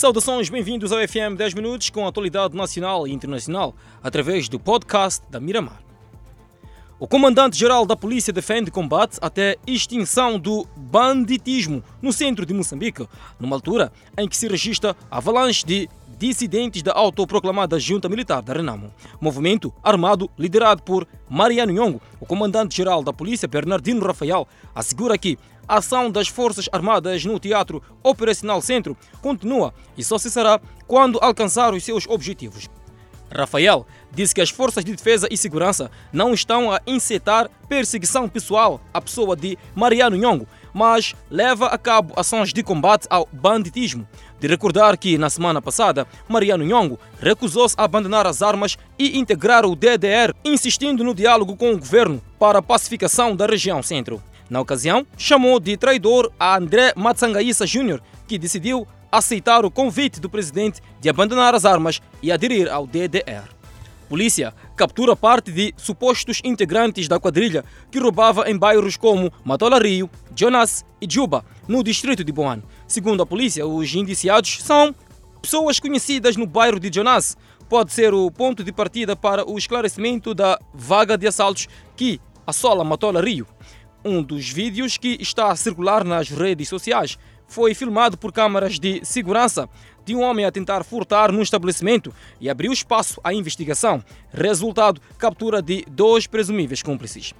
Saudações, bem-vindos ao FM 10 Minutos com a atualidade nacional e internacional, através do podcast da Miramar. O comandante-geral da polícia defende combate até extinção do banditismo no centro de Moçambique, numa altura em que se registra avalanche de dissidentes da autoproclamada Junta Militar da Renamo. Movimento armado liderado por Mariano Nhongo, o comandante-geral da polícia Bernardino Rafael, assegura que a ação das Forças Armadas no Teatro Operacional Centro continua e só cessará quando alcançar os seus objetivos. Rafael disse que as Forças de Defesa e Segurança não estão a incitar perseguição pessoal à pessoa de Mariano Nhongo, mas leva a cabo ações de combate ao banditismo. De recordar que, na semana passada, Mariano Nhongo recusou-se a abandonar as armas e integrar o DDR, insistindo no diálogo com o governo para a pacificação da região centro. Na ocasião, chamou de traidor a André Matsangaissa Júnior, que decidiu aceitar o convite do presidente de abandonar as armas e aderir ao DDR. Polícia captura parte de supostos integrantes da quadrilha que roubava em bairros como Matola Rio, Jonas e Juba, no distrito de Boane. Segundo a polícia, os indiciados são pessoas conhecidas no bairro de Jonas. Pode ser o ponto de partida para o esclarecimento da vaga de assaltos que assola Matola Rio. Um dos vídeos que está a circular nas redes sociais foi filmado por câmaras de segurança de um homem a tentar furtar num estabelecimento e abriu espaço à investigação. Resultado, captura de 2 presumíveis cúmplices.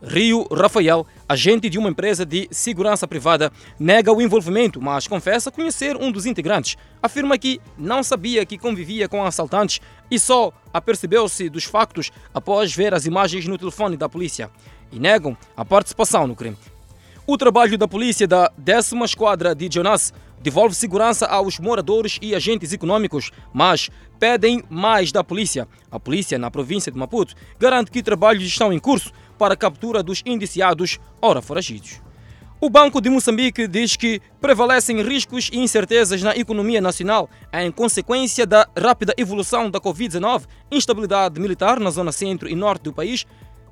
Rio Rafael, agente de uma empresa de segurança privada, nega o envolvimento, mas confessa conhecer um dos integrantes. Afirma que não sabia que convivia com assaltantes e só apercebeu-se dos factos após ver as imagens no telefone da polícia. E negam a participação no crime. O trabalho da polícia da 10ª Esquadra de Jonas devolve segurança aos moradores e agentes econômicos, mas pedem mais da polícia. A polícia na província de Maputo garante que trabalhos estão em curso para a captura dos indiciados, ora foragidos. O Banco de Moçambique diz que prevalecem riscos e incertezas na economia nacional em consequência da rápida evolução da Covid-19, instabilidade militar na zona centro e norte do país,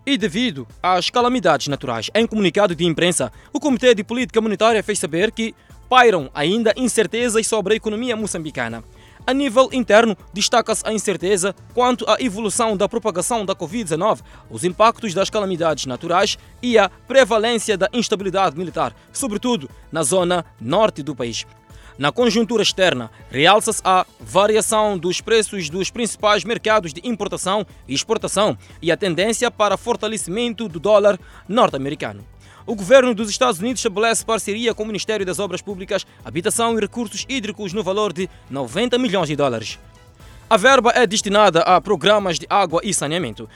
e devido às calamidades naturais. Em comunicado de imprensa, o Comité de Política Monetária fez saber que pairam ainda incertezas sobre a economia moçambicana. A nível interno, destaca-se a incerteza quanto à evolução da propagação da Covid-19, os impactos das calamidades naturais e a prevalência da instabilidade militar, sobretudo na zona norte do país. Na conjuntura externa, realça-se a variação dos preços dos principais mercados de importação e exportação e a tendência para fortalecimento do dólar norte-americano. O governo dos Estados Unidos estabelece parceria com o Ministério das Obras Públicas, Habitação e Recursos Hídricos no valor de 90 milhões de dólares. A verba é destinada a programas de água e saneamento.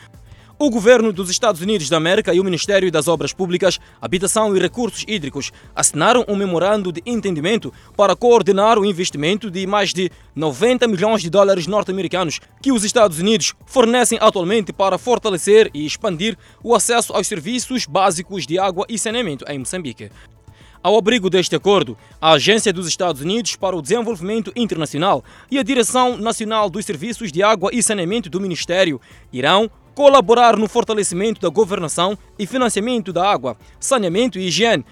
O governo dos Estados Unidos da América e o Ministério das Obras Públicas, Habitação e Recursos Hídricos assinaram um memorando de entendimento para coordenar o investimento de mais de 90 milhões de dólares norte-americanos que os Estados Unidos fornecem atualmente para fortalecer e expandir o acesso aos serviços básicos de água e saneamento em Moçambique. Ao abrigo deste acordo, a Agência dos Estados Unidos para o Desenvolvimento Internacional e a Direção Nacional dos Serviços de Água e Saneamento do Ministério irão colaborar no fortalecimento da governação e financiamento da água, saneamento e higiene,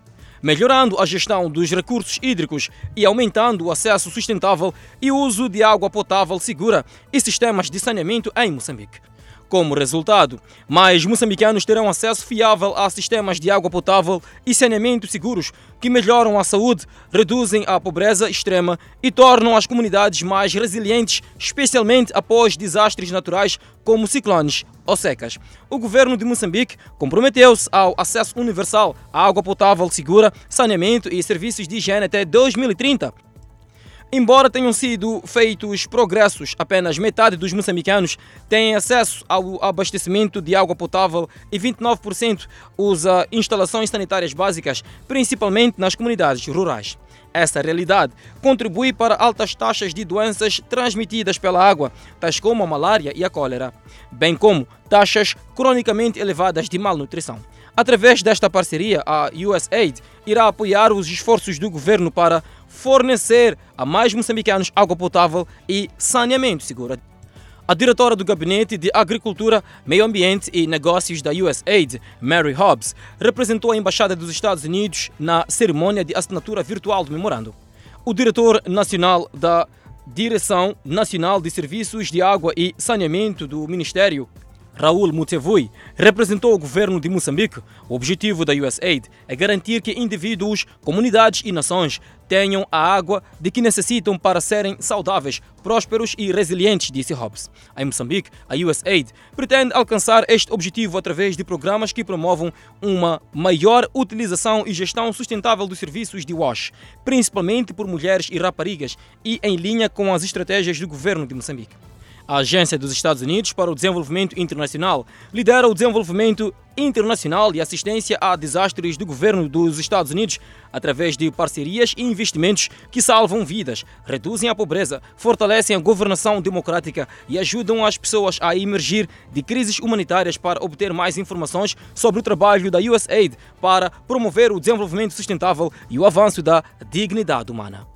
melhorando a gestão dos recursos hídricos e aumentando o acesso sustentável e o uso de água potável segura e sistemas de saneamento em Moçambique. Como resultado, mais moçambicanos terão acesso fiável a sistemas de água potável e saneamento seguros que melhoram a saúde, reduzem a pobreza extrema e tornam as comunidades mais resilientes, especialmente após desastres naturais como ciclones ou secas. O governo de Moçambique comprometeu-se ao acesso universal à água potável segura, saneamento e serviços de higiene até 2030. Embora tenham sido feitos progressos, apenas metade dos moçambicanos tem acesso ao abastecimento de água potável e 29% usa instalações sanitárias básicas, principalmente nas comunidades rurais. Essa realidade contribui para altas taxas de doenças transmitidas pela água, tais como a malária e a cólera, bem como taxas cronicamente elevadas de malnutrição. Através desta parceria, a USAID irá apoiar os esforços do governo para fornecer a mais moçambicanos água potável e saneamento seguro. A diretora do Gabinete de Agricultura, Meio Ambiente e Negócios da USAID, Mary Hobbs, representou a Embaixada dos Estados Unidos na cerimônia de assinatura virtual do memorando. O diretor nacional da Direção Nacional de Serviços de Água e Saneamento do Ministério, Raul Mutevui, representou o governo de Moçambique. O objetivo da USAID é garantir que indivíduos, comunidades e nações tenham a água de que necessitam para serem saudáveis, prósperos e resilientes, disse Hobbs. Em Moçambique, a USAID pretende alcançar este objetivo através de programas que promovam uma maior utilização e gestão sustentável dos serviços de WASH, principalmente por mulheres e raparigas, e em linha com as estratégias do governo de Moçambique. A Agência dos Estados Unidos para o Desenvolvimento Internacional lidera o desenvolvimento internacional e assistência a desastres do governo dos Estados Unidos através de parcerias e investimentos que salvam vidas, reduzem a pobreza, fortalecem a governação democrática e ajudam as pessoas a emergir de crises humanitárias. Para obter mais informações sobre o trabalho da USAID para promover o desenvolvimento sustentável e o avanço da dignidade humana.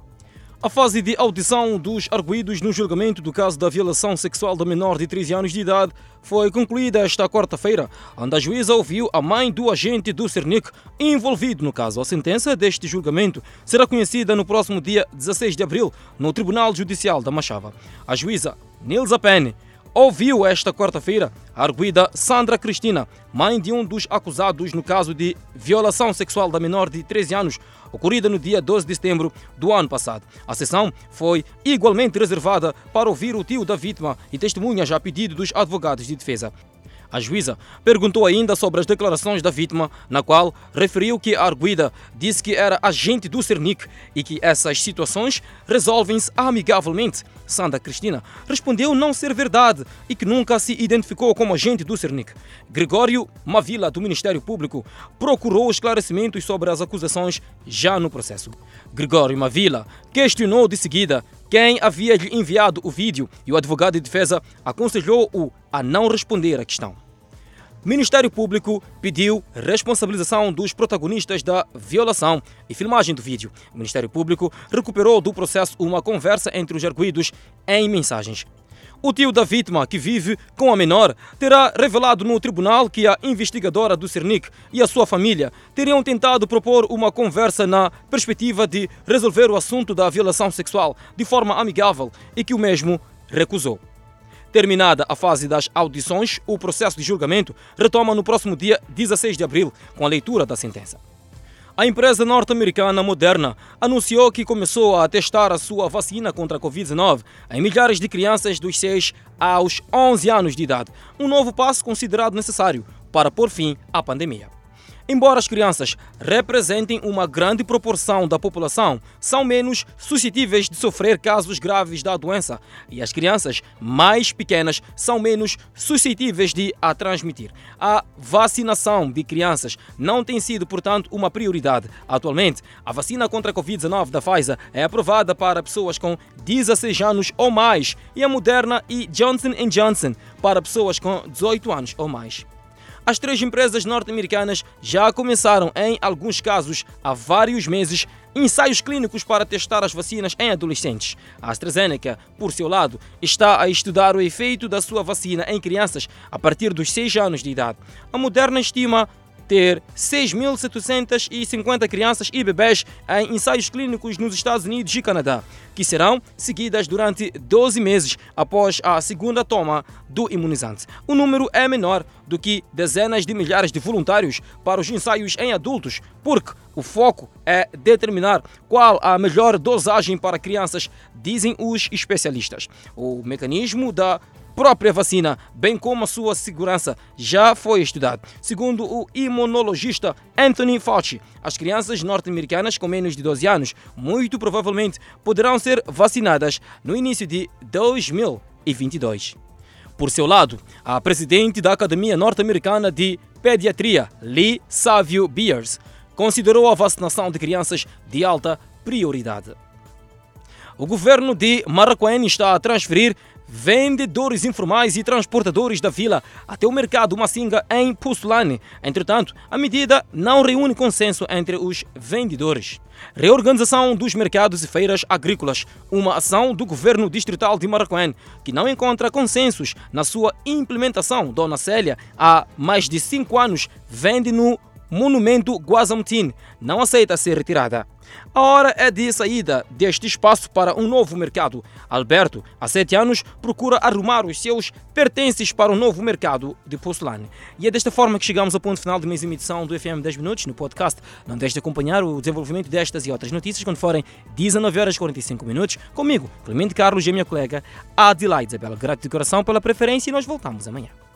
A fase de audição dos arguídos no julgamento do caso da violação sexual da menor de 13 anos de idade foi concluída esta quarta-feira, onde a juíza ouviu a mãe do agente do SERNIC envolvido no caso. A sentença deste julgamento será conhecida no próximo dia 16 de abril no Tribunal Judicial da Machava. A juíza Nilsa Penny ouviu esta quarta-feira a arguida Sandra Cristina, mãe de um dos acusados no caso de violação sexual da menor de 13 anos, ocorrida no dia 12 de setembro do ano passado. A sessão foi igualmente reservada para ouvir o tio da vítima e testemunhas a pedido dos advogados de defesa. A juíza perguntou ainda sobre as declarações da vítima, na qual referiu que a arguida disse que era agente do SERNIC e que essas situações resolvem-se amigavelmente. Sandra Cristina respondeu não ser verdade e que nunca se identificou como agente do SERNIC. Gregório Mavila, do Ministério Público, procurou esclarecimentos sobre as acusações já no processo. Gregório Mavila questionou de seguida quem havia lhe enviado o vídeo e o advogado de defesa aconselhou-o a não responder à questão. O Ministério Público pediu responsabilização dos protagonistas da violação e filmagem do vídeo. O Ministério Público recuperou do processo uma conversa entre os arguidos em mensagens. O tio da vítima, que vive com a menor, terá revelado no tribunal que a investigadora do SERNIC e a sua família teriam tentado propor uma conversa na perspectiva de resolver o assunto da violação sexual de forma amigável e que o mesmo recusou. Terminada a fase das audições, o processo de julgamento retoma no próximo dia 16 de abril, com a leitura da sentença. A empresa norte-americana Moderna anunciou que começou a testar a sua vacina contra a Covid-19 em milhares de crianças dos 6 aos 11 anos de idade, um novo passo considerado necessário para pôr fim à pandemia. Embora as crianças representem uma grande proporção da população, são menos suscetíveis de sofrer casos graves da doença e as crianças mais pequenas são menos suscetíveis de a transmitir. A vacinação de crianças não tem sido, portanto, uma prioridade. Atualmente, a vacina contra a Covid-19 da Pfizer é aprovada para pessoas com 16 anos ou mais e a Moderna e Johnson & Johnson para pessoas com 18 anos ou mais. As três empresas norte-americanas já começaram, em alguns casos, há vários meses, ensaios clínicos para testar as vacinas em adolescentes. A AstraZeneca, por seu lado, está a estudar o efeito da sua vacina em crianças a partir dos 6 anos de idade. A Moderna estima ter 6.750 crianças e bebés em ensaios clínicos nos Estados Unidos e Canadá, que serão seguidas durante 12 meses após a segunda toma do imunizante. O número é menor do que dezenas de milhares de voluntários para os ensaios em adultos, porque o foco é determinar qual a melhor dosagem para crianças, dizem os especialistas. O mecanismo da própria vacina, bem como a sua segurança, já foi estudado. Segundo o imunologista Anthony Fauci, as crianças norte-americanas com menos de 12 anos muito provavelmente poderão ser vacinadas no início de 2022. Por seu lado, a presidente da Academia Norte-Americana de Pediatria, Lee Savio Beers, considerou a vacinação de crianças de alta prioridade. O governo de Maracuene está a transferir vendedores informais e transportadores da vila até o mercado Massinga, em Pusulane. Entretanto, a medida não reúne consenso entre os vendedores. Reorganização dos mercados e feiras agrícolas, uma ação do governo distrital de Maracuene, que não encontra consensos na sua implementação. Dona Célia, há mais de 5 anos, vende no Monumento Guazamutim não aceita ser retirada. A hora é de saída deste espaço para um novo mercado. Alberto, há 7 anos, procura arrumar os seus pertences para um novo mercado de porcelana. E é desta forma que chegamos ao ponto final de mais uma edição do FM 10 Minutos no podcast. Não deixe de acompanhar o desenvolvimento destas e outras notícias quando forem 19h45. Comigo, Clemente Carlos, e a minha colega Adelaide. Grato de coração pela preferência e nós voltamos amanhã.